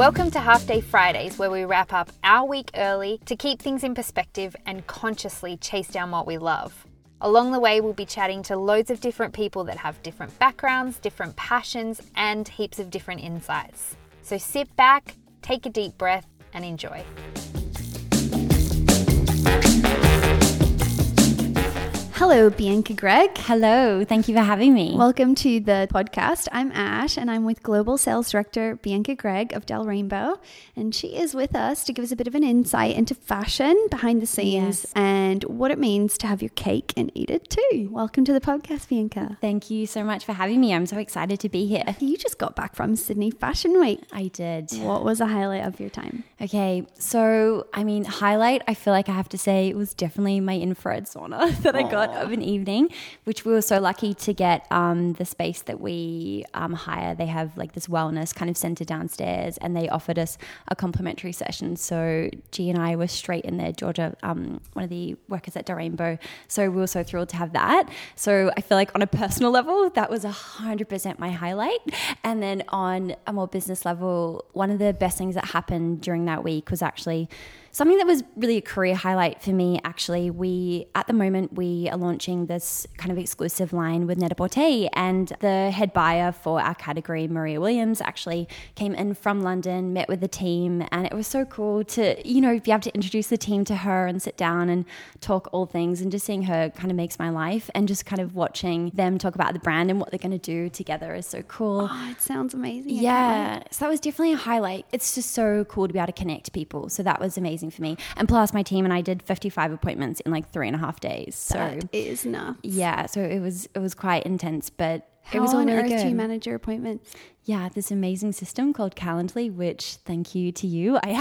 Welcome to Half Day Fridays, where we wrap up our week early to keep things in perspective and consciously chase down what we love. Along the way, we'll be chatting to loads of different people that have different backgrounds, different passions, and heaps of different insights. So sit back, take a deep breath, and enjoy. Hello, Bianca Gregg. Hello. Thank you for having me. Welcome to the podcast. I'm Ash, and I'm with Global Sales Director Bianca Gregg of Del Rainbow. And she is with us to give us a bit of an insight into fashion behind the scenes and what it means to have your cake and eat it too. Welcome to the podcast, Bianca. Thank you so much for having me. I'm so excited to be here. You just got back from Sydney Fashion Week. I did. What was the highlight of your time? Okay. So, highlight, I feel like I have to say it was definitely my infrared sauna that I got of an evening, which we were so lucky to get. The space that we hire, they have like this wellness kind of center downstairs, and they offered us a complimentary session. So G and I were straight in there, Georgia, one of the workers at Del Rainbow. So we were so thrilled to have that. So I feel like on a personal level, that was 100% my highlight. And then on a more business level, one of the best things that happened during that week was actually something that was really a career highlight for me. Actually, we are launching this kind of exclusive line with Net-A-Porter, and the head buyer for our category, Maria Williams, actually came in from London, met with the team, and it was so cool to, be able to introduce the team to her and sit down and talk all things, and just seeing her kind of makes my life, and just kind of watching them talk about the brand and what they're going to do together is so cool. Oh, it sounds amazing. Yeah. So that was definitely a highlight. It's just so cool to be able to connect people. So that was amazing for me. And plus my team and I did 55 appointments in like 3.5 days. So that is nuts. Yeah. So it was quite intense, but it was all really good. How on earth do you manage your appointments? Yeah, this amazing system called Calendly, which thank you to you, I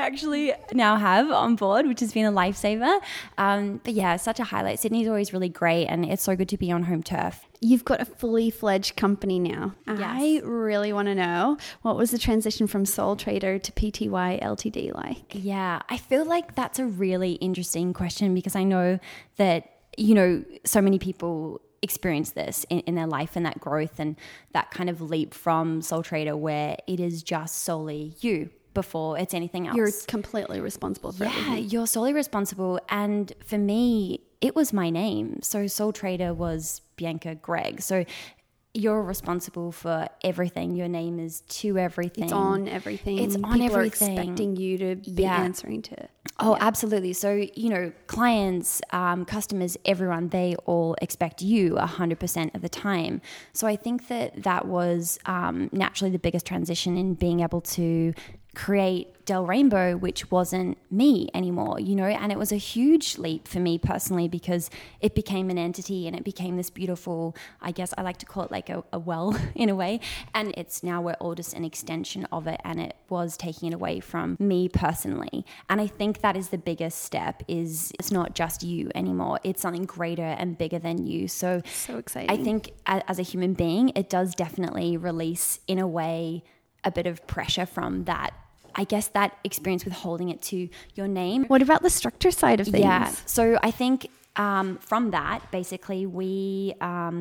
actually now have on board, which has been a lifesaver. But yeah, such a highlight. Sydney's always really great, and it's so good to be on home turf. You've got a fully fledged company now. Yes. I really want to know, what was the transition from sole trader to Pty Ltd like? Yeah, I feel like that's a really interesting question, because I know that, so many people experience this in their life, and that growth and that kind of leap from sole trader, where it is just solely you before it's anything else. You're completely responsible for everything. Yeah, you're solely responsible. And for me, it was my name. So sole trader was Bianca Gregg. So you're responsible for everything. Your name is to everything. It's on everything. People are expecting you to be answering to. Oh, absolutely. So, clients, customers, everyone, they all expect you 100% of the time. So I think that was naturally the biggest transition in being able to create Del Rainbow, which wasn't me anymore, and it was a huge leap for me personally, because it became an entity, and it became this beautiful, I guess I like to call it like a well in a way, and it's now we're all just an extension of it, and it was taking it away from me personally. And I think that is the biggest step, is it's not just you anymore, it's something greater and bigger than you. So exciting. I think as a human being, it does definitely release in a way a bit of pressure from that, I guess, that experience with holding it to your name. What about the structure side of things? Yeah. So I think from that, basically, we had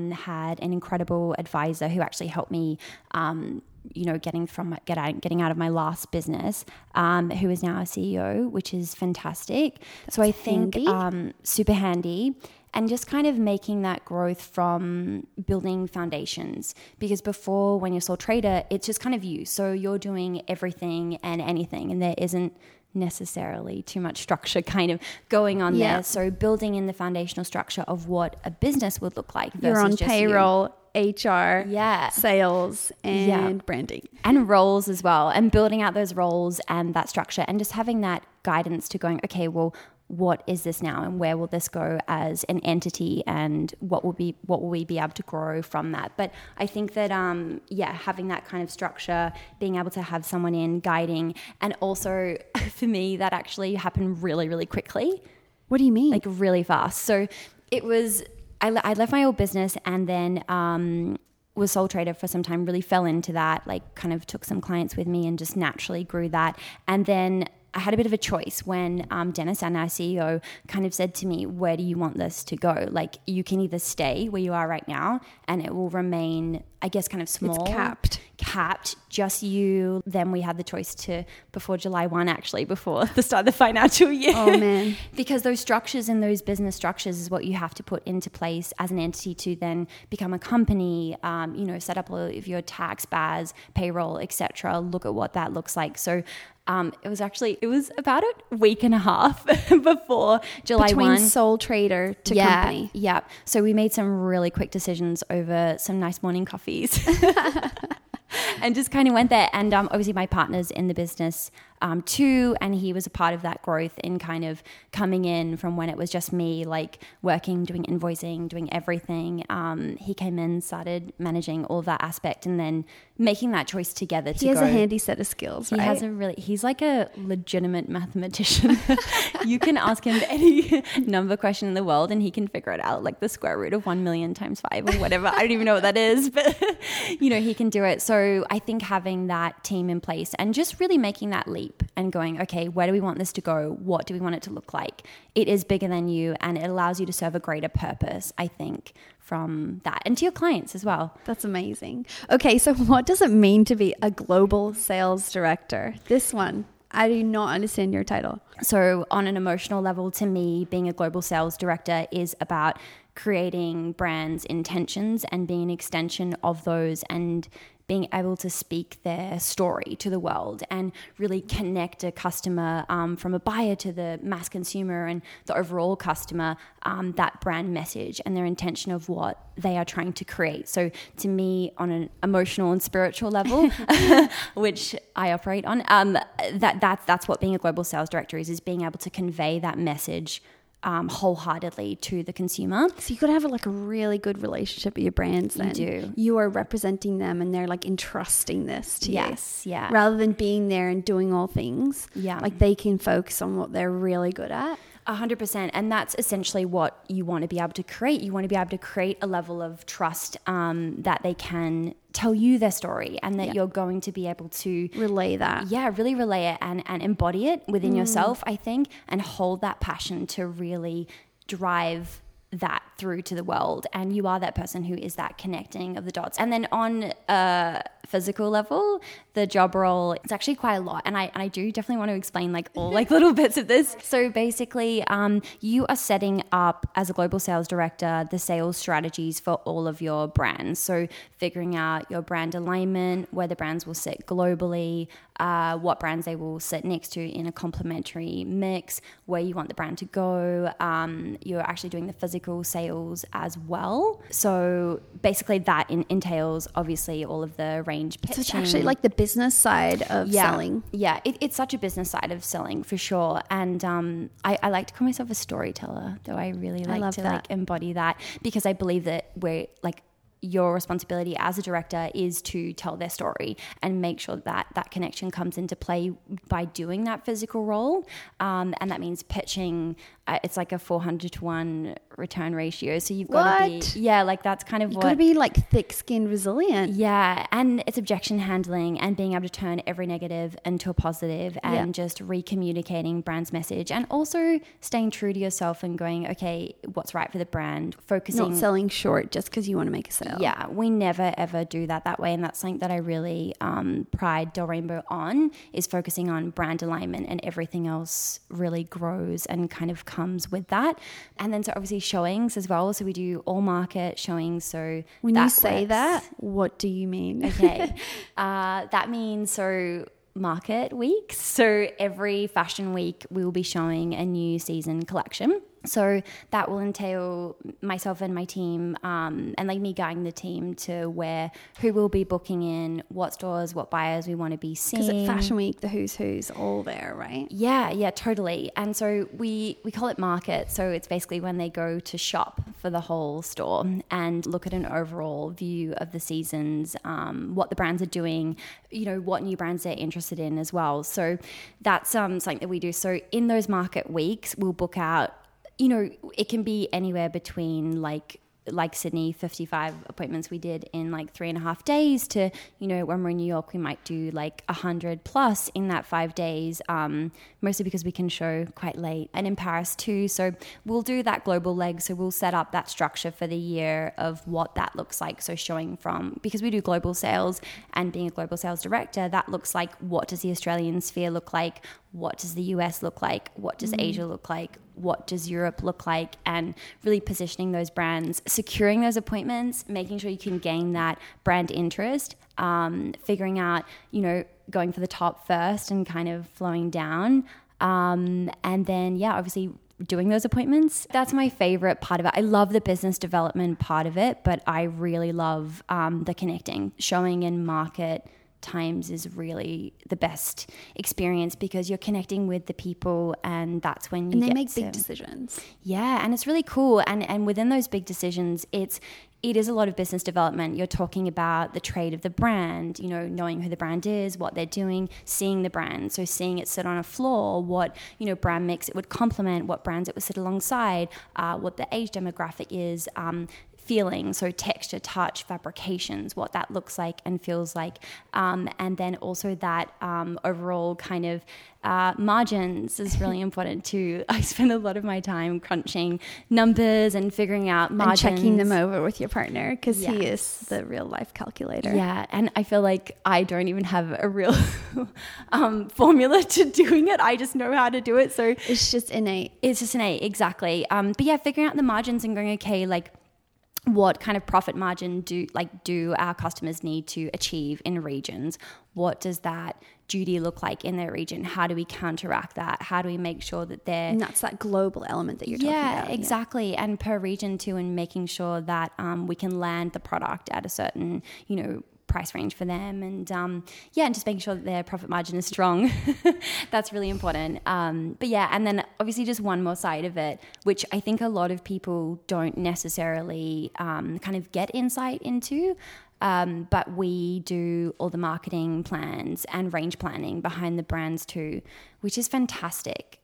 an incredible advisor who actually helped me getting out of my last business, who is now a CEO, which is fantastic. That's so I think super handy. And just kind of making that growth from building foundations, because before, when you're sole trader, it's just kind of you. So you're doing everything and anything, and there isn't necessarily too much structure kind of going on there. So building in the foundational structure of what a business would look like versus you're on just payroll. HR, sales, and branding. And roles as well, and building out those roles and that structure, and just having that guidance to going, okay, well, what is this now, and where will this go as an entity, and what will we be able to grow from that? But I think that having that kind of structure, being able to have someone in guiding, and also for me that actually happened really, really quickly. What do you mean? Like really fast. So it was I left my old business, and then was sole trader for some time, really fell into that, like kind of took some clients with me and just naturally grew that. And then I had a bit of a choice when Dennis, our CEO, kind of said to me, where do you want this to go? Like, you can either stay where you are right now and it will remain, I guess, kind of small. It's capped. capped, just you. Then we had the choice to, before July 1, actually, before the start of the financial year. Oh, man. Because those structures and those business structures is what you have to put into place as an entity to then become a company, set up all of your tax, BAS, payroll, etc. Look at what that looks like. So it was about a week and a half before July 1. Between sole trader to company. Yeah. So we made some really quick decisions over some nice morning coffees. And just kind of went there. And obviously my partner's in the business too, and he was a part of that growth in kind of coming in from when it was just me, like working, doing invoicing, doing everything. He came in, started managing all that aspect, and then making that choice together to go. He has a handy set of skills, right? He has he's like a legitimate mathematician. You can ask him any number question in the world and he can figure it out, like the square root of 1,000,000 times 5 or whatever. I don't even know what that is, but he can do it. So I think having that team in place and just really making that leap and going, okay, where do we want this to go? What do we want it to look like? It is bigger than you, and it allows you to serve a greater purpose, I think, from that and to your clients as well. That's amazing. Okay, so what does it mean to be a global sales director? This one, I do not understand your title. So on an emotional level, to me, being a global sales director is about creating brands' intentions and being an extension of those and being able to speak their story to the world and really connect a customer from a buyer to the mass consumer and the overall customer, that brand message and their intention of what they are trying to create. So to me, on an emotional and spiritual level, which I operate on, that's what being a global sales director is being able to convey that message wholeheartedly to the consumer. So you got to have a really good relationship with your brands then. You do. You are representing them and they're entrusting this to you. Yes, yeah. Rather than being there and doing all things. Yeah. They can focus on what they're really good at. 100%. And that's essentially what you want to be able to create. You want to be able to create a level of trust that they can tell you their story and that you're going to be able to relay that. Yeah, really relay it and embody it within yourself, I think, and hold that passion to really drive that through to the world. And you are that person who is that connecting of the dots. And then on a physical level, the job role, it's actually quite a lot. And I do definitely want to explain all little bits of this. So basically, you are setting up as a global sales director, the sales strategies for all of your brands. So figuring out your brand alignment, where the brands will sit globally, what brands they will sit next to in a complementary mix, where you want the brand to go. You're actually doing the physical sales as well. So basically that entails obviously all of the range pitching. So it's actually the business side of selling. Yeah, it's such a business side of selling for sure. And I like to call myself a storyteller, though I really like to embody that, because I believe that we're your responsibility as a director is to tell their story and make sure that that connection comes into play by doing that physical role. And that means pitching. It's a 400-to-1 return ratio. So you've got to be, that's kind of what. You've got to be thick-skinned, resilient. Yeah. And it's objection handling and being able to turn every negative into a positive and just re-communicating brand's message and also staying true to yourself and going, okay, what's right for the brand, focusing. Not selling short just because you want to make a sale. Yeah, we never, ever do that way. And that's something that I really pride Del Rainbow on, is focusing on brand alignment, and everything else really grows and kind of comes with that. And then so obviously showings as well. So we do all market showings. So when you say that, what do you mean? Okay. That means market weeks. So every fashion week we will be showing a new season collection. So that will entail myself and my team and me guiding the team to who will be booking in, what stores, what buyers we want to be seeing. Because at Fashion Week, the who's all there, right? Yeah, totally. And so we call it market. So it's basically when they go to shop for the whole store and look at an overall view of the seasons, what the brands are doing, what new brands they're interested in as well. So that's something that we do. So in those market weeks, we'll book out, it can be anywhere between like Sydney, 55 appointments we did in like 3.5 days to, you know, when we're in New York, we might do like 100 plus in that 5 days, mostly because we can show quite late, and in Paris too. So we'll do that global leg. So we'll set up that structure for the year of what that looks like. So showing from, because we do global sales and being a global sales director, that looks like, what does the Australian sphere look like? What does the US look like? What does Asia look like? What does Europe look like? And really positioning those brands, securing those appointments, making sure you can gain that brand interest, figuring out, you know, going for the top first and kind of flowing down. And then, yeah, obviously doing those appointments. That's my favorite part of it. I love the business development part of it, but I really love the connecting, showing in market times is really the best experience because you're connecting with the people, and that's when you make big decisions. Yeah, and it's really cool. And within those big decisions, it is a lot of business development. You're talking about the trade of the brand, you know, knowing who the brand is, what they're doing, seeing the brand. So seeing it sit on a floor, what, you know, brand mix it would complement, what brands it would sit alongside, what the age demographic is, feeling, so texture, touch, fabrications, what that looks like and feels like, and then also that overall kind of margins is really important too. I spend a lot of my time crunching numbers and figuring out margins. And checking them over with your partner because he is the real life calculator. Yeah, and I feel like I don't even have a real formula to doing it. I just know how to do it. So it's just innate. It's just innate, exactly. But yeah, figuring out the margins and going, okay, like, what kind of profit margin do our customers need to achieve in regions? What does that duty look like in their region? How do we counteract that? How do we make sure that they're... And that's that global element that you're talking about. Exactly. Yeah, exactly. And per region too, and making sure that we can land the product at a certain, you know, price range for them, and and just making sure that their profit margin is strong. That's really important. But yeah, and then obviously just one more side of it, which I think a lot of people don't necessarily kind of get insight into. But we do all the marketing plans and range planning behind the brands too, which is fantastic.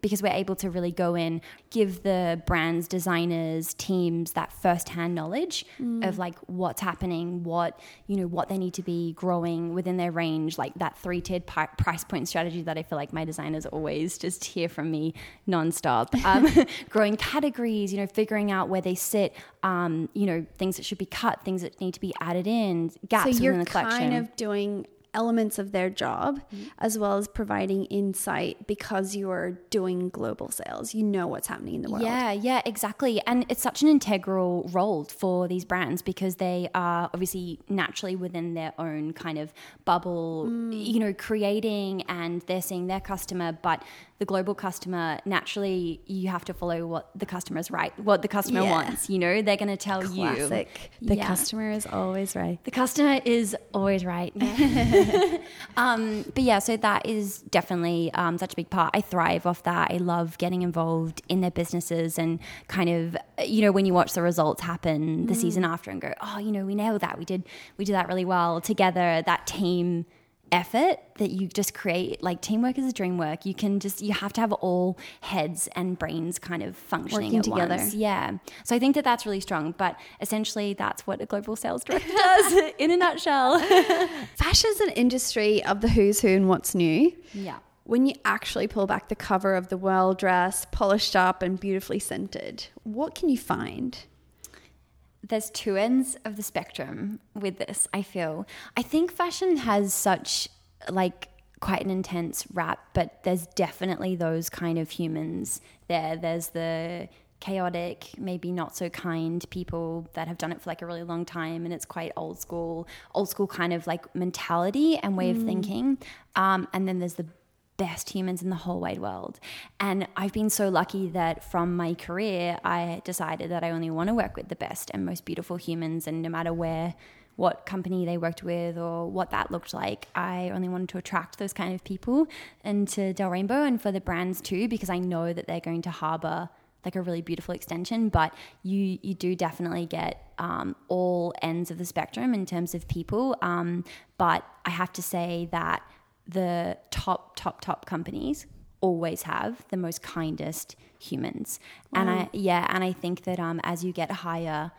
Because we're able to really go in, give the brands, designers, teams that firsthand knowledge of like what's happening, what, you know, what they need to be growing within their range, like that three-tiered price point strategy that I feel like my designers always just hear from me nonstop. Growing categories, you know, figuring out where they sit, you know, things that should be cut, things that need to be added in, gaps so within the collection. So you're kind of doing elements of their job as well as providing insight because you're doing global sales. You know what's happening in the world. Yeah, exactly. And it's such an integral role for these brands because they are obviously naturally within their own kind of bubble, you know, creating, and they're seeing their customer, but the global customer, naturally you have to follow what the customer is right, what the customer wants, you know, they're going to tell you. The customer is always right. The customer is always right. But yeah, so that is definitely such a big part. I thrive off that. I love getting involved in their businesses and kind of, you know, when you watch the results happen the season after and go, oh, you know, we nailed that. We did that really well together, that team effort that you just create. Like, teamwork is a dream work. You have to have all heads and brains kind of functioning at together once. Yeah, so I think that that's really strong, but essentially that's what a global sales director does in a nutshell. Fashion's an industry of the who's who and what's new. Yeah, when you actually pull back the cover of the well-dressed, polished up and beautifully scented, what can you find? There's two ends of the spectrum with this, I feel. I think fashion has such like quite an intense rap, but there's definitely those kind of humans there. There's the chaotic, maybe not so kind people that have done it for like a really long time, and it's quite old school kind of like mentality and way of thinking. And then there's the best humans in the whole wide world. And I've been so lucky that from my career, I decided that I only want to work with the best and most beautiful humans. And no matter what company they worked with or what that looked like, I only wanted to attract those kind of people into Del Rainbow and for the brands too, because I know that they're going to harbor like a really beautiful extension. But you do definitely get all ends of the spectrum in terms of people. But I have to say that the top companies always have the most kindest humans. Mm. And I think that as you get higher,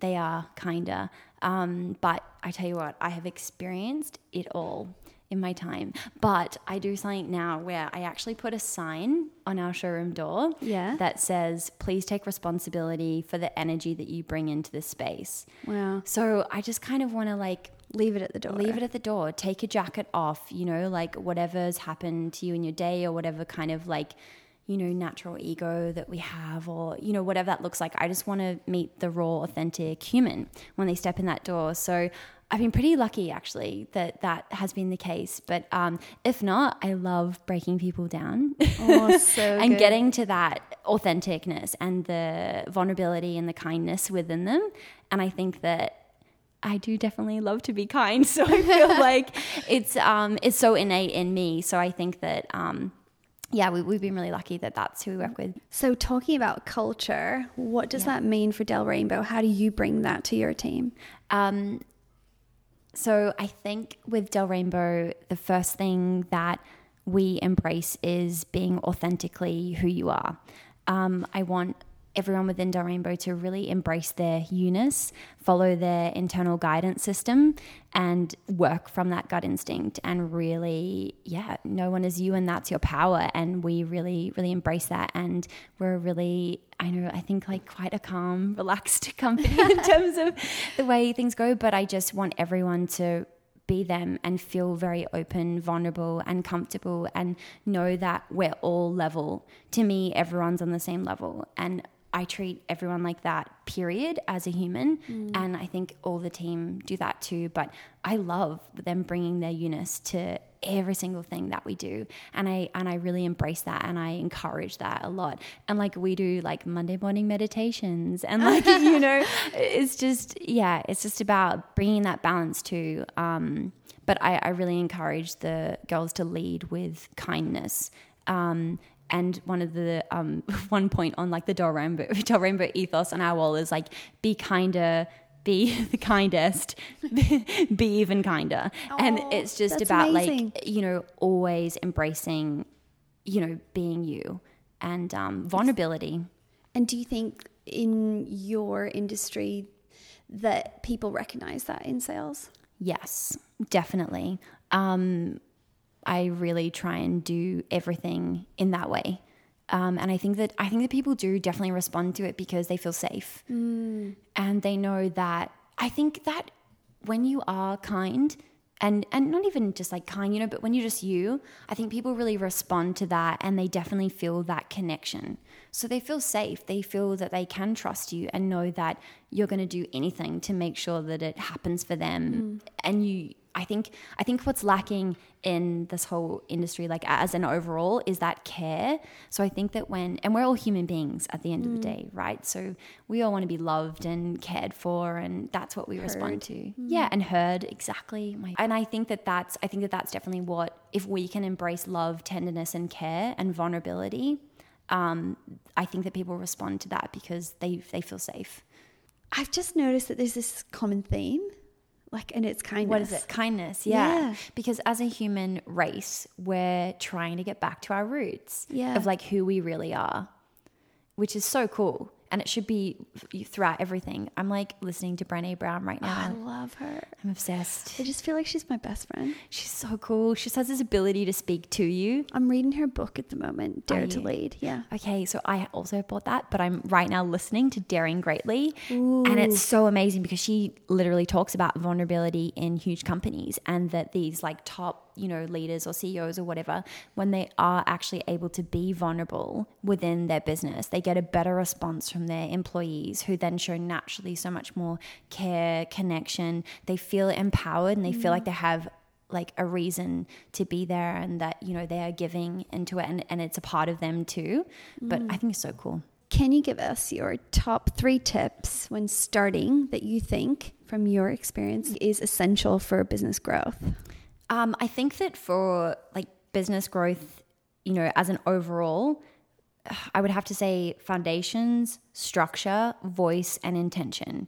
they are kinder. But I tell you what, I have experienced it all in my time. But I do something now where I actually put a sign on our showroom door that says, please take responsibility for the energy that you bring into this space. Wow. So I just kind of want to like leave it at the door. Leave it at the door. Take your jacket off, you know, like whatever's happened to you in your day or whatever kind of like, you know, natural ego that we have or, you know, whatever that looks like. I just want to meet the raw, authentic human when they step in that door. So I've been pretty lucky actually that has been the case. But if not, I love breaking people down and getting to that authenticness and the vulnerability and the kindness within them. And I think that I do definitely love to be kind. So I feel like it's so innate in me. So I think that, we've been really lucky that that's who we work with. So talking about culture, what does that mean for Del Rainbow? How do you bring that to your team? So I think with Del Rainbow, the first thing that we embrace is being authentically who you are. I want everyone within Del Rainbow to really embrace their you-ness, follow their internal guidance system and work from that gut instinct and really, no one is you and that's your power. And we really, really embrace that. And we're really, quite a calm, relaxed company in terms of the way things go. But I just want everyone to be them and feel very open, vulnerable and comfortable and know that we're all level. To me, everyone's on the same level. And I treat everyone like that, period, as a human. Mm. And I think all the team do that too. But I love them bringing their you-ness to every single thing that we do. And I really embrace that and I encourage that a lot. And like we do like Monday morning meditations and like, you know, it's just about bringing that balance too. But I really encourage the girls to lead with kindness. And one of the one point on like the Del Rainbow ethos on our wall is like be kinder, be the kindest, be even kinder. Oh, and it's just about amazing. Like, you know, always embracing, you know, being you and vulnerability. And do you think in your industry that people recognize that in sales? Yes, definitely. I really try and do everything in that way. And I think that people do definitely respond to it because they feel safe. Mm. And they know that I think that when you are kind and not even just like kind, you know, but when you're just you, I think people really respond to that and they definitely feel that connection. So they feel safe. They feel that they can trust you and know that you're going to do anything to make sure that it happens for them. Mm. And you, I think what's lacking in this whole industry, like as an overall, is that care. So I think that and we're all human beings at the end of the day, right? So we all want to be loved and cared for, and that's what we respond to. Mm. Yeah, and heard, exactly. And I think that that's definitely what, if we can embrace love, tenderness and care and vulnerability, I think that people respond to that because they feel safe. I've just noticed that there's this common theme. Like, and it's kindness. What is it? Kindness, yeah. Because as a human race, we're trying to get back to our roots of like who we really are, which is so cool. And it should be throughout everything. I'm like listening to Brené Brown right now. Oh, I love her. I'm obsessed. I just feel like she's my best friend. She's so cool. She just has this ability to speak to you. I'm reading her book at the moment, Dare to Lead. Yeah. Okay, so I also bought that, but I'm right now listening to Daring Greatly. Ooh. And it's so amazing because she literally talks about vulnerability in huge companies and that these like top, you know, leaders or CEOs or whatever, when they are actually able to be vulnerable within their business, they get a better response from their employees who then show naturally so much more care, connection. They feel empowered and they feel like they have like a reason to be there and that, you know, they are giving into it and it's a part of them too. But I think it's so cool. Can you give us your top 3 tips when starting that you think from your experience is essential for business growth? I think that for like business growth, you know, as an overall, I would have to say foundations, structure, voice, and intention.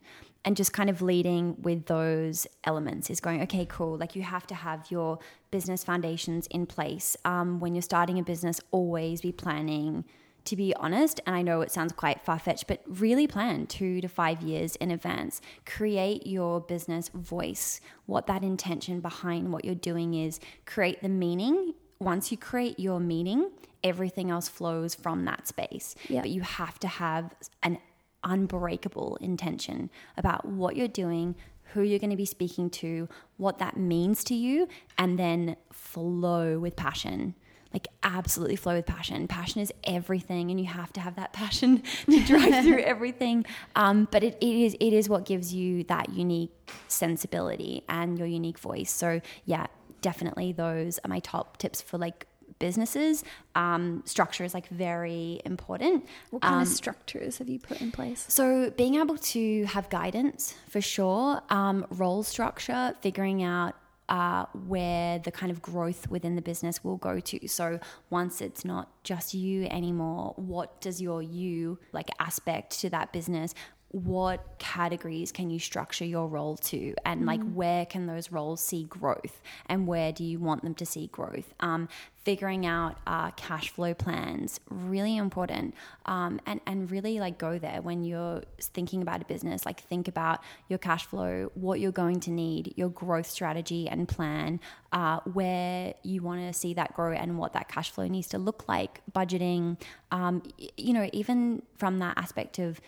And just kind of leading with those elements is going, okay, cool. Like you have to have your business foundations in place. When you're starting a business, always be planning, to be honest. And I know it sounds quite far-fetched, but really plan 2 to 5 years in advance. Create your business voice, what that intention behind what you're doing is. Create the meaning. Once you create your meaning, everything else flows from that space. Yep. But you have to have an unbreakable intention about what you're doing, who you're going to be speaking to, what that means to you, and then flow with passion. Like absolutely flow with passion. Passion is everything, and you have to have that passion to drive through everything. But it is what gives you that unique sensibility and your unique voice. So yeah, definitely those are my top tips for like businesses. Structure is like very important. What kind of structures have you put in place? So being able to have guidance for sure, role structure, figuring out where the kind of growth within the business will go to. So once it's not just you anymore, what does your you like aspect to that business? What categories can you structure your role to, and like where can those roles see growth, and where do you want them to see growth? Figuring out cash flow plans, really important, and really like go there when you're thinking about a business. Like think about your cash flow, what you're going to need, your growth strategy and plan, where you want to see that grow and what that cash flow needs to look like, budgeting, you know, even from that aspect of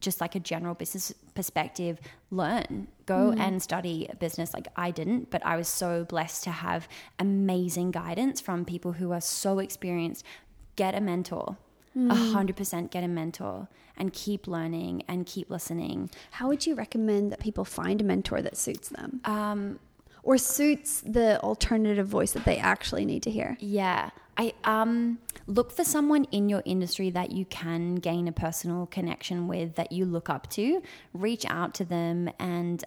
just like a general business perspective, learn, go and study a business. Like I didn't, but I was so blessed to have amazing guidance from people who are so experienced. Get a mentor, 100% get a mentor, and keep learning and keep listening. How would you recommend that people find a mentor that suits them? Or suits the alternative voice that they actually need to hear? Yeah. I look for someone in your industry that you can gain a personal connection with, that you look up to. Reach out to them and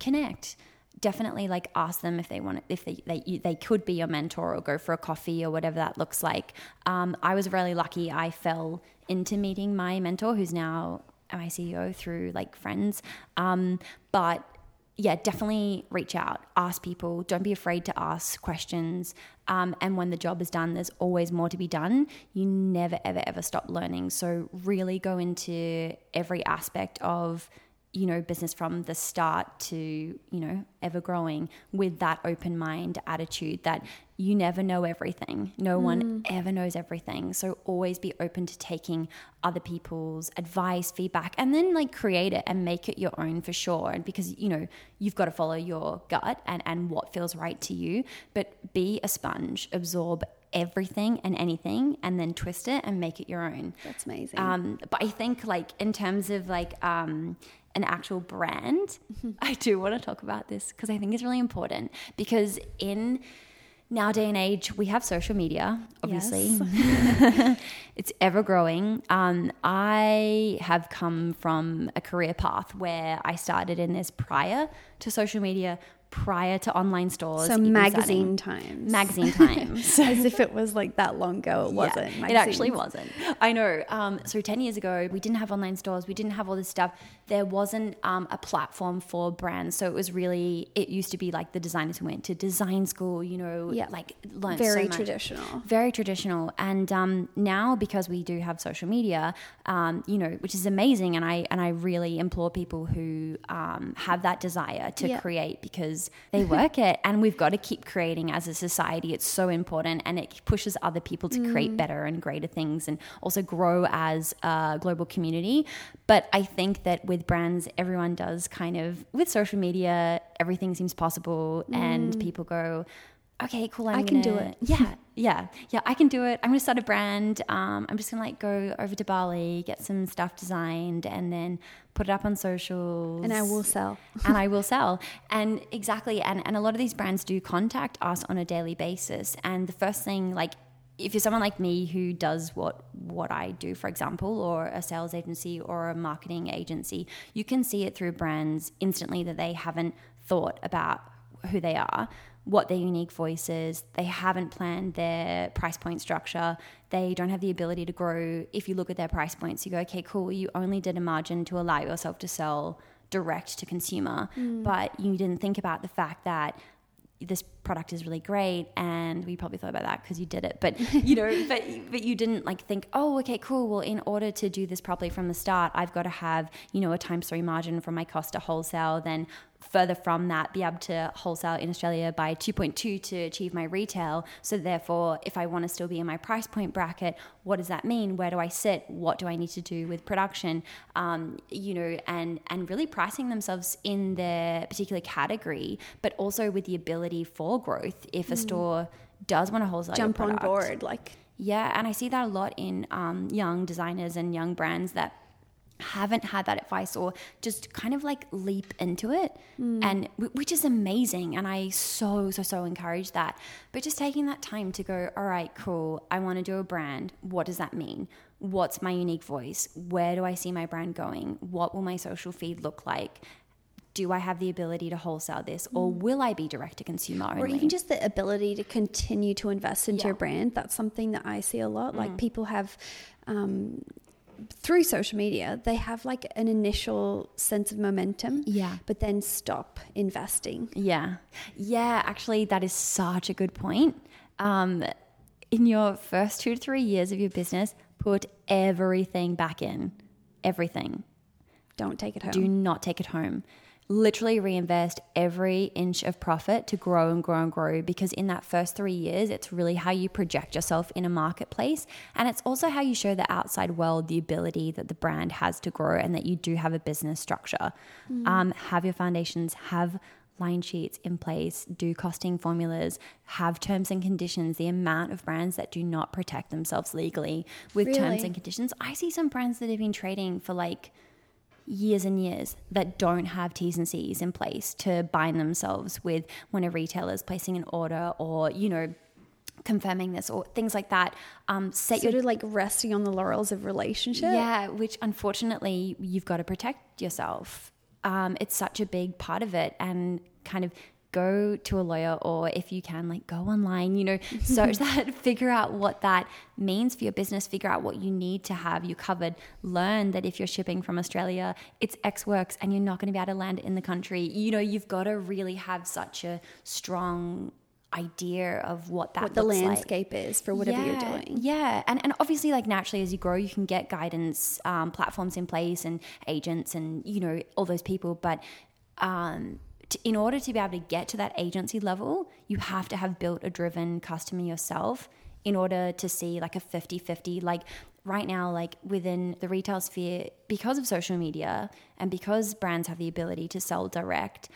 connect. Definitely like ask them if they want, if they could be your mentor, or go for a coffee or whatever that looks like. I was really lucky. I fell into meeting my mentor, who's now my CEO, through like friends. But yeah, definitely reach out, ask people, don't be afraid to ask questions. And when the job is done, there's always more to be done. You never, ever, ever stop learning. So really go into every aspect of, you know, business from the start to, you know, ever growing with that open mind attitude that you never know everything. No one ever knows everything. So always be open to taking other people's advice, feedback, and then like create it and make it your own for sure. And because, you know, you've got to follow your gut and what feels right to you, but be a sponge, absorb everything and anything, and then twist it and make it your own. That's amazing. But I think like in terms of like, an actual brand, I do want to talk about this because I think it's really important, because in now day and age, we have social media, obviously. Yes. It's ever growing. I have come from a career path where I started in this prior to social media, prior to online stores. So magazine times. So, as if it was like that long ago. It wasn't. Magazines. It actually wasn't. I know. So 10 years ago, we didn't have online stores. We didn't have all this stuff. There wasn't a platform for brands. So it was really, it used to be like the designers who went to design school, you know, like learned so much. Very traditional. And now because we do have social media, you know, which is amazing. And I really implore people who have that desire to create, because they work it, and we've got to keep creating as a society. It's so important, and it pushes other people to create better and greater things, and also grow as a global community. But I think that with brands, everyone does kind of, with social media, everything seems possible, and people go, okay, cool, I can do it. Yeah, I can do it. I'm going to start a brand. I'm just going to like go over to Bali, get some stuff designed, and then put it up on socials. And I will sell. And exactly. And a lot of these brands do contact us on a daily basis. And the first thing, like, if you're someone like me who does what I do, for example, or a sales agency or a marketing agency, you can see it through brands instantly that they haven't thought about who they are, what their unique voice is. They haven't planned their price point structure. They don't have the ability to grow. If you look at their price points, you go, okay, cool, you only did a margin to allow yourself to sell direct to consumer, but you didn't think about the fact that this product is really great, and we probably thought about that because you did it, but you know, but you didn't like think, oh, okay, cool. Well, in order to do this properly from the start, I've got to have, you know, a ×3 margin from my cost to wholesale, then further from that, be able to wholesale in Australia by 2.2 to achieve my retail. So therefore, if I want to still be in my price point bracket, what does that mean? Where do I sit? What do I need to do with production? You know, and really pricing themselves in their particular category, but also with the ability for growth if a store does want to wholesale jump your product. On board, like, yeah. And I see that a lot in young designers and young brands that haven't had that advice or just kind of like leap into it, and which is amazing, and I so encourage that. But just taking that time to go, all right, cool, I want to do a brand. What does that mean? What's my unique voice? Where do I see my brand going? What will my social feed look like? Do I have the ability to wholesale this, or will I be direct to consumer only? Or even just the ability to continue to invest into your brand. That's something that I see a lot. Like people have through social media, they have like an initial sense of momentum, but then stop investing. Yeah. Actually, that is such a good point. In your first 2 to 3 years of your business, put everything back in. Everything. Don't take it home. Do not take it home. Literally reinvest every inch of profit to grow and grow and grow, because in that first 3 years, it's really how you project yourself in a marketplace, and it's also how you show the outside world the ability that the brand has to grow and that you do have a business structure. Have your foundations, have line sheets in place, do costing formulas, have terms and conditions. The amount of brands that do not protect themselves legally with terms and conditions. I see some brands that have been trading for like years and years that don't have T's and C's in place to bind themselves with when a retailer is placing an order or, you know, confirming this or things like that. Sort of like resting on the laurels of relationship. Yeah, which unfortunately you've got to protect yourself. It's such a big part of it, and kind of go to a lawyer, or if you can, like go online, you know, search that, figure out what that means for your business, figure out what you need to have you covered, learn that if you're shipping from Australia, it's X works and you're not going to be able to land it in the country. You know, you've got to really have such a strong idea of what the landscape is for whatever you're doing. Yeah. And obviously, like naturally as you grow, you can get guidance, platforms in place and agents and, you know, all those people. But, in order to be able to get to that agency level, you have to have built a driven customer yourself in order to see like a 50-50. Like right now, like within the retail sphere, because of social media and because brands have the ability to sell direct,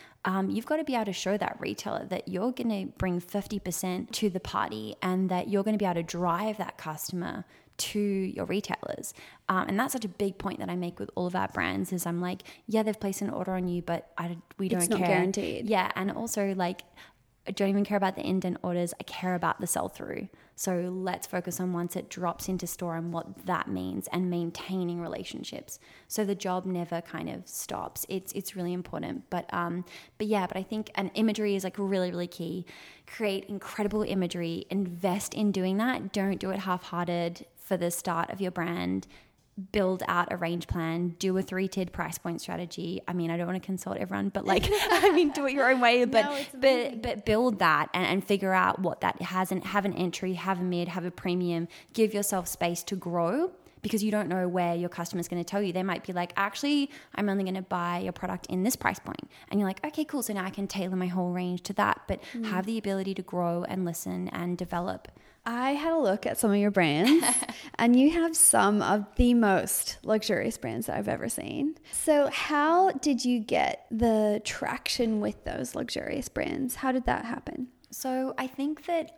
you've got to be able to show that retailer that you're going to bring 50% to the party and that you're going to be able to drive that customer to your retailers. And that's such a big point that I make with all of our brands is I'm like, yeah, they've placed an order on you, but we don't care. It's not guaranteed. Yeah. And also like, I don't even care about the indent orders. I care about the sell through. So let's focus on once it drops into store and what that means and maintaining relationships. So the job never kind of stops. It's really important. But I think an imagery is like really, really key. Create incredible imagery, invest in doing that. Don't do it half-hearted. For the start of your brand, build out a range plan, do a 3-tiered price point strategy. I mean, I don't want to consult everyone, but like, I mean, do it your own way, but build that and figure out what that has, and have an entry, have a mid, have a premium, give yourself space to grow, because you don't know where your customer's going to tell you. They might be like, actually, I'm only going to buy your product in this price point. And you're like, okay, cool. So now I can tailor my whole range to that, but have the ability to grow and listen and develop. I had a look at some of your brands and you have some of the most luxurious brands that I've ever seen. So how did you get the traction with those luxurious brands? How did that happen? So I think that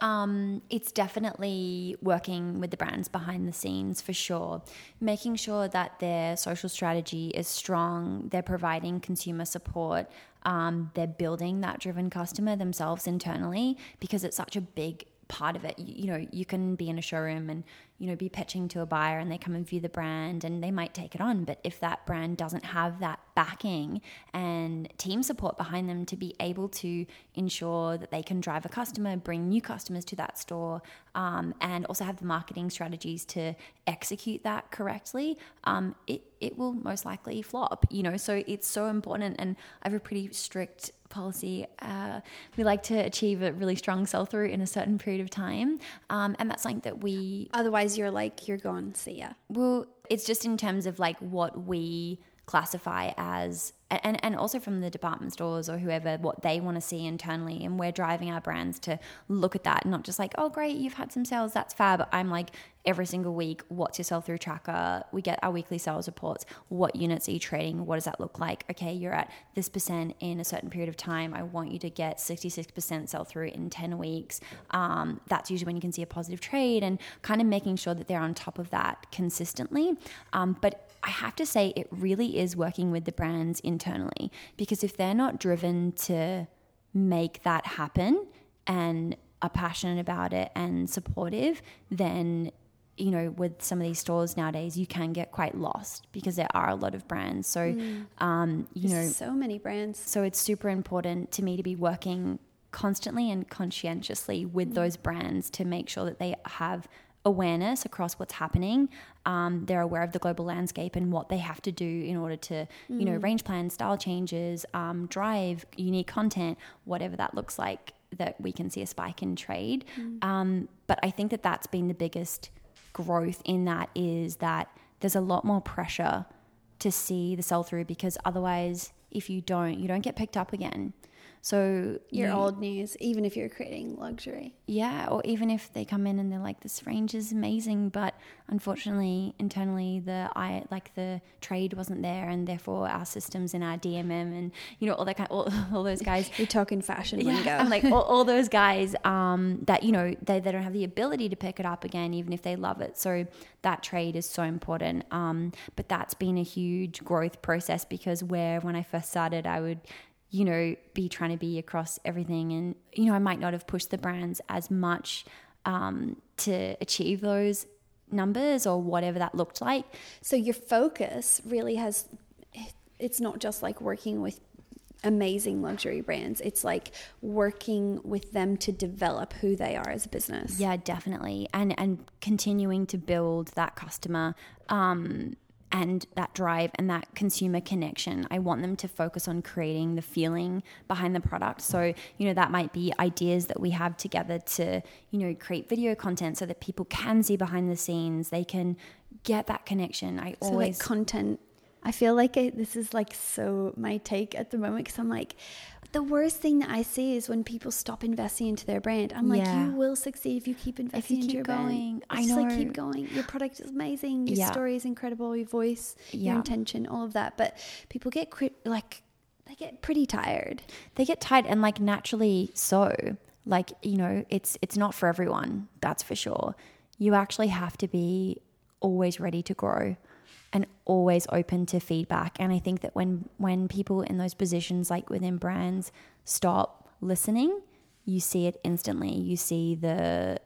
it's definitely working with the brands behind the scenes for sure, making sure that their social strategy is strong, they're providing consumer support, they're building that driven customer themselves internally, because it's such a big part of it. You know, you can be in a showroom and you know, be pitching to a buyer and they come and view the brand and they might take it on. But if that brand doesn't have that backing and team support behind them to be able to ensure that they can drive a customer, bring new customers to that store, and also have the marketing strategies to execute that correctly, it will most likely flop, you know. So it's so important, and I have a pretty strict policy. We like to achieve a really strong sell-through in a certain period of time, and that's something that we... Otherwise you're like, you're gone, see ya. Well, it's just in terms of like what we classify as, and also from the department stores or whoever, what they want to see internally, and we're driving our brands to look at that, not just like, oh great, you've had some sales, that's fab. I'm like, every single week, what's your sell-through tracker? We get our weekly sales reports. What units are you trading? What does that look like? Okay, you're at this % in a certain period of time. I want you to get 66% sell-through in 10 weeks. That's usually when you can see a positive trade, and kind of making sure that they're on top of that consistently. But I have to say, it really is working with the brands internally, because if they're not driven to make that happen and are passionate about it and supportive, then... you know, with some of these stores nowadays, you can get quite lost because there are a lot of brands. So, so many brands. So it's super important to me to be working constantly and conscientiously with those brands to make sure that they have awareness across what's happening. They're aware of the global landscape and what they have to do in order to, you know, range plan, style changes, drive unique content, whatever that looks like, that we can see a spike in trade. But I think that that's been the biggest growth in that, is that there's a lot more pressure to see the sell-through, because otherwise if you don't get picked up again. So you're old news, even if you're creating luxury. Yeah, or even if they come in and they're like, this range is amazing, but unfortunately internally the trade wasn't there, and therefore our systems and our DMM and, you know, all that kind of, all those guys. You're talking fashion lingo. Yeah, and like all those guys that, you know, they don't have the ability to pick it up again, even if they love it. So that trade is so important. But that's been a huge growth process, because when I first started, I would, you know, be trying to be across everything, and, you know, I might not have pushed the brands as much to achieve those numbers or whatever that looked like. So your focus really has, it's not just like working with amazing luxury brands, it's like working with them to develop who they are as a business. Yeah, definitely. And continuing to build that customer and that drive and that consumer connection. I want them to focus on creating the feeling behind the product. So, you know, that might be ideas that we have together to, you know, create video content so that people can see behind the scenes. They can get that connection. Always like content. I feel like this is like so my take at the moment, because I'm like, the worst thing that I see is when people stop investing into their brand. I'm like, you will succeed if you keep investing into your brand. I know. Just like keep going. Your product is amazing. Your story is incredible. Your voice, your intention, all of that. But people get they get pretty tired. They get tired, and like naturally so. Like, you know, it's not for everyone. That's for sure. You actually have to be always ready to grow and always open to feedback. And I think that when people in those positions, like within brands, stop listening, you see it instantly. You see the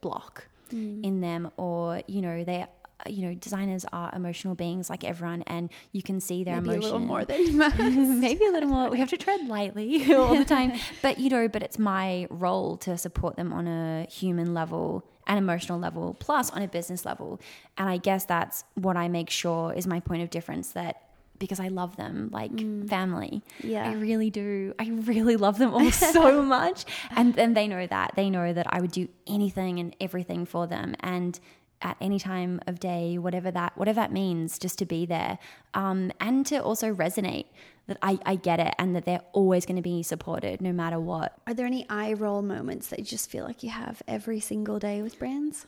block in them, or, you know, designers are emotional beings like everyone, and you can see their emotion. Maybe a little more than you must. Maybe a little more. We have to tread lightly all the time. But, you know, it's my role to support them on a human level, an emotional level, plus on a business level. And I guess that's what I make sure is my point of difference, that because I love them like family. Yeah. I really do. I really love them all so much. And then they know that. They know that I would do anything and everything for them, and at any time of day, whatever that means, just to be there, and to also resonate that I get it, and that they're always going to be supported no matter what. Are there any eye roll moments that you just feel like you have every single day with brands?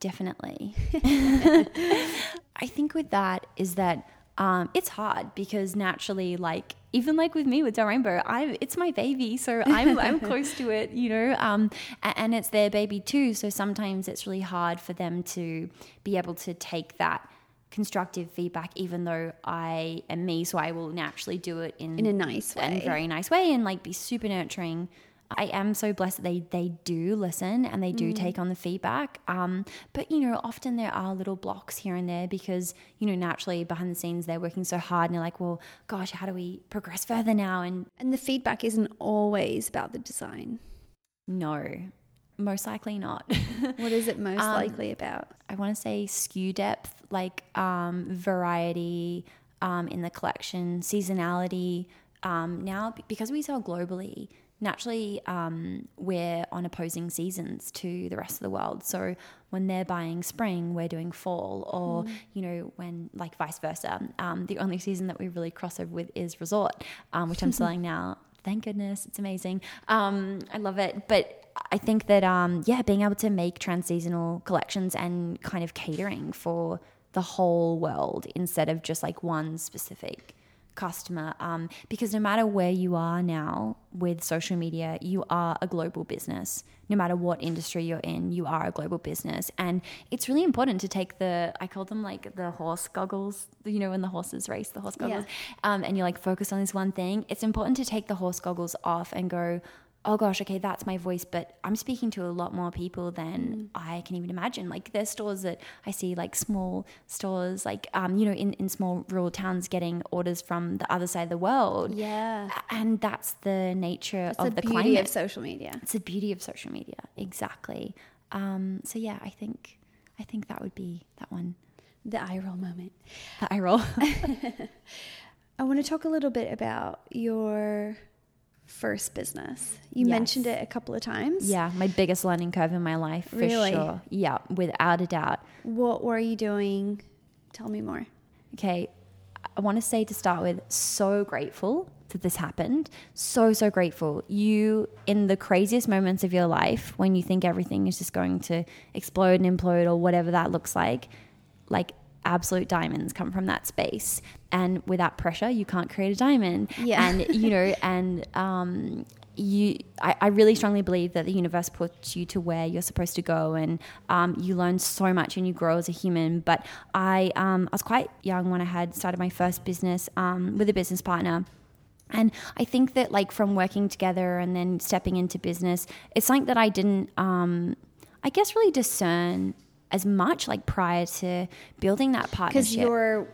Definitely. I think with that is that it's hard, because naturally, like, even like with me with Del Rainbow, it's my baby, so I'm close to it, you know, and it's their baby too. So sometimes it's really hard for them to be able to take that constructive feedback, even though I am me, so I will naturally do it in a nice way, and like be super nurturing I am so blessed that they do listen and they do take on the feedback. But, you know, often there are little blocks here and there because, you know, naturally behind the scenes they're working so hard and they're like, well, gosh, how do we progress further now? And the feedback isn't always about the design. No, most likely not. What is it most likely about? I want to say SKU depth, like variety in the collection, seasonality. Now, because we sell globally, naturally we're on opposing seasons to the rest of the world. So when they're buying spring, we're doing fall, or, you know, when like vice versa. The only season that we really cross over with is resort, which I'm selling now. Thank goodness. It's amazing. I love it. But I think that, being able to make trans-seasonal collections and kind of catering for the whole world instead of just like one specific customer, because no matter where you are now with social media, you are a global business. No matter what industry you're in, you are a global business. And it's really important to take I call them like the horse goggles, you know, when the horses race, the horse goggles, and you're like focused on this one thing. It's important to take the horse goggles off and go, oh gosh, okay, that's my voice, but I'm speaking to a lot more people than I can even imagine. Like there's stores that I see, like small stores, like, you know, in small rural towns getting orders from the other side of the world. Yeah. And that's the nature of the climate. It's the beauty of social media. It's the beauty of social media. Exactly. So yeah, I think that would be that one. The eye roll moment. The eye roll. I want to talk a little bit about your first business. You mentioned it a couple of times. Yeah, my biggest learning curve in my life, for sure. Yeah, without a doubt. What were you doing? Tell me more. Okay, I want to say to start with, so grateful that this happened. So grateful. You, in the craziest moments of your life, when you think everything is just going to explode and implode or whatever that looks like absolute diamonds come from that space, and without pressure you can't create a diamond. And you know, and I really strongly believe that the universe puts you to where you're supposed to go, and you learn so much and you grow as a human. But I was quite young when I had started my first business with a business partner. And I think that like from working together and then stepping into business, it's something that I didn't really discern as much like prior to building that partnership. Because you're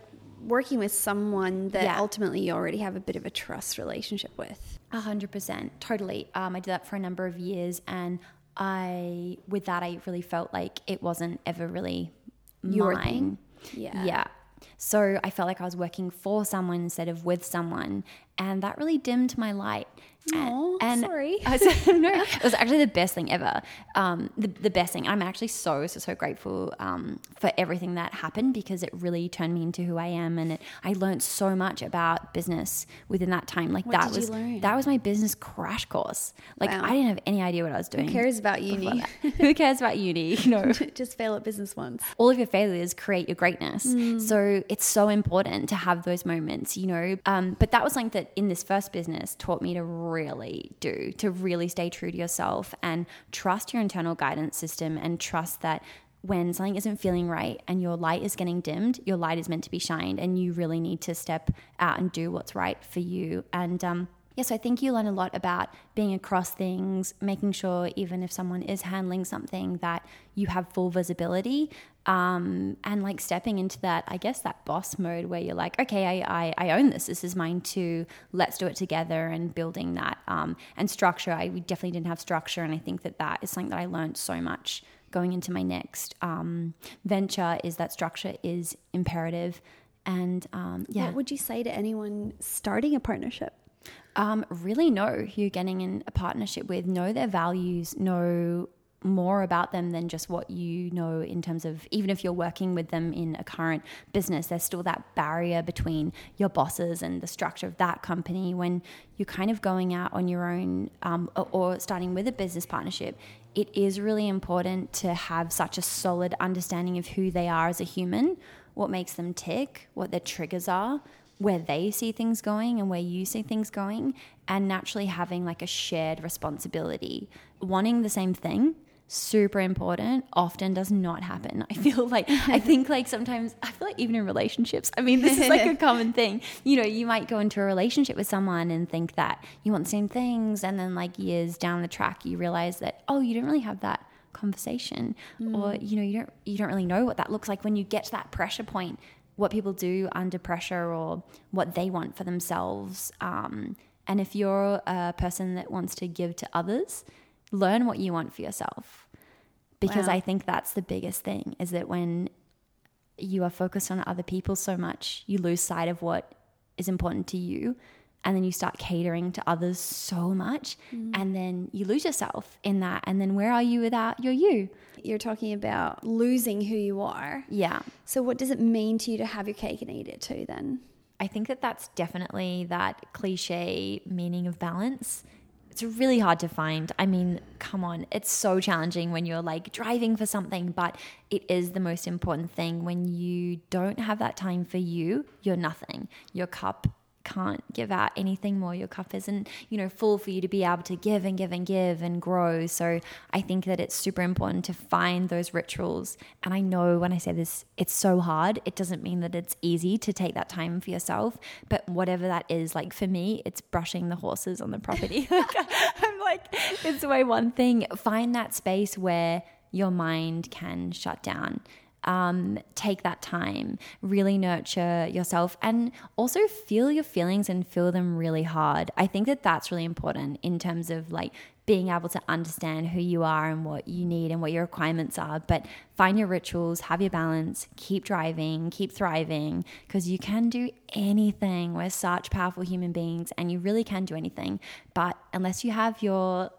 working with someone that ultimately you already have a bit of a trust relationship with. 100%. Totally. I did that for a number of years, and I really felt like it wasn't ever really your mine. Yeah. So I felt like I was working for someone instead of with someone, and that really dimmed my light. And sorry. It was actually the best thing ever. The best thing. I'm actually so grateful for everything that happened, because it really turned me into who I am, and I learned so much about business within that time. Like that was my business crash course. Like I didn't have any idea what I was doing. Who cares about uni? Who cares about uni? No, just fail at business once. All of your failures create your greatness. So it's so important to have those moments, you know. But that was something that in this first business taught me to really stay true to yourself and trust your internal guidance system, and trust that when something isn't feeling right and your light is getting dimmed, your light is meant to be shined, and you really need to step out and do what's right for you. And I think you learn a lot about being across things, making sure even if someone is handling something that you have full visibility, and like stepping into that, I guess, that boss mode where you're like, okay, I own this. This is mine too. Let's do it together. And building that and structure. We definitely didn't have structure, and I think that is something that I learned so much going into my next venture, is that structure is imperative. And what would you say to anyone starting a partnership? Really know who you're getting in a partnership with, know their values, know more about them than just what you know in terms of, even if you're working with them in a current business, there's still that barrier between your bosses and the structure of that company. When you're kind of going out on your own or starting with a business partnership, it is really important to have such a solid understanding of who they are as a human, what makes them tick, what their triggers are, where they see things going and where you see things going, and naturally having like a shared responsibility, wanting the same thing, super important, often does not happen. I feel like, I think like sometimes, I feel like even in relationships, I mean, this is like a common thing, you know, you might go into a relationship with someone and think that you want the same things. And then like years down the track, you realize that, oh, you don't really have that conversation or, you know, you don't really know what that looks like when you get to that pressure point, what people do under pressure or what they want for themselves. And if you're a person that wants to give to others, learn what you want for yourself, because I think that's the biggest thing, is that when you are focused on other people so much, you lose sight of what is important to you, and then you start catering to others so much and then you lose yourself in that. And then where are you without your you? You're talking about losing who you are. Yeah. So what does it mean to you to have your cake and eat it too then? I think that that's definitely that cliche meaning of balance. It's really hard to find. I mean, come on, it's so challenging when you're like driving for something, but it is the most important thing. When you don't have that time for you, you're nothing. Your cup can't give out anything more. Your cup isn't, you know, full for you to be able to give and give and give and grow. So I think that it's super important to find those rituals. And I know when I say this, it's so hard. It doesn't mean that it's easy to take that time for yourself, but whatever that is, like for me, it's brushing the horses on the property. I'm like, it's the way one thing. Find that space where your mind can shut down. Take that time, really nurture yourself, and also feel your feelings and feel them really hard. I think that that's really important in terms of like being able to understand who you are and what you need and what your requirements are, but find your rituals, have your balance, keep driving, keep thriving, because you can do anything. We're such powerful human beings and you really can do anything. But unless you have your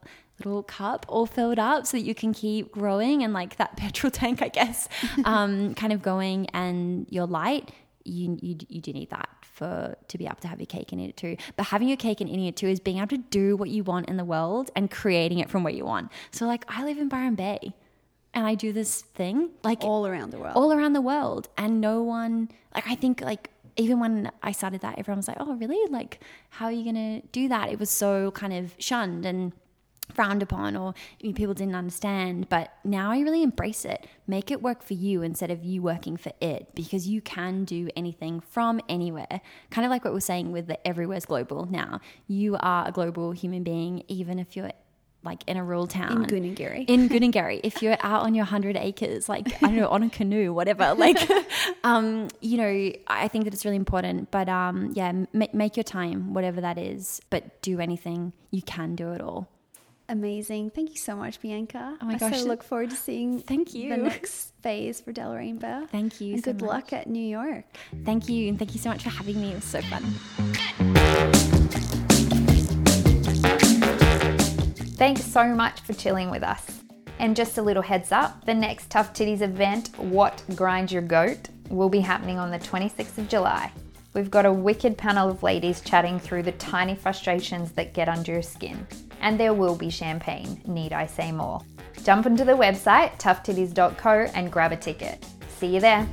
little cup all filled up so that you can keep growing and like that petrol tank, I guess, kind of going, and your light, you do need that to be able to have your cake and eat it too. But having your cake and eating it too is being able to do what you want in the world and creating it from what you want. So like I live in Byron Bay and I do this thing like all around the world, and no one, like I think like even when I started that, everyone was like, oh really? Like how are you going to do that? It was so kind of shunned and frowned upon, or people didn't understand. But now I really embrace it. Make it work for you instead of you working for it, because you can do anything from anywhere. Kind of like what we're saying with the everywhere's global now. You are a global human being, even if you're like in a rural town. In Goodingary. If you're out on your 100 acres, like, I don't know, on a canoe, whatever, like, you know, I think that it's really important. But make your time, whatever that is, but do anything. You can do it all. Amazing. Thank you so much, Bianca. Oh my gosh. I so look forward to seeing the next phase for Del Rainbow. Thank you. And so good much. Luck at New York. Thank you. And thank you so much for having me. It was so fun. Thanks so much for chilling with us. And just a little heads up, the next Tough Titties event, What Grinds Your Goat, will be happening on the 26th of July. We've got a wicked panel of ladies chatting through the tiny frustrations that get under your skin. And there will be champagne, need I say more. Jump onto the website, toughtitties.co, and grab a ticket. See you there.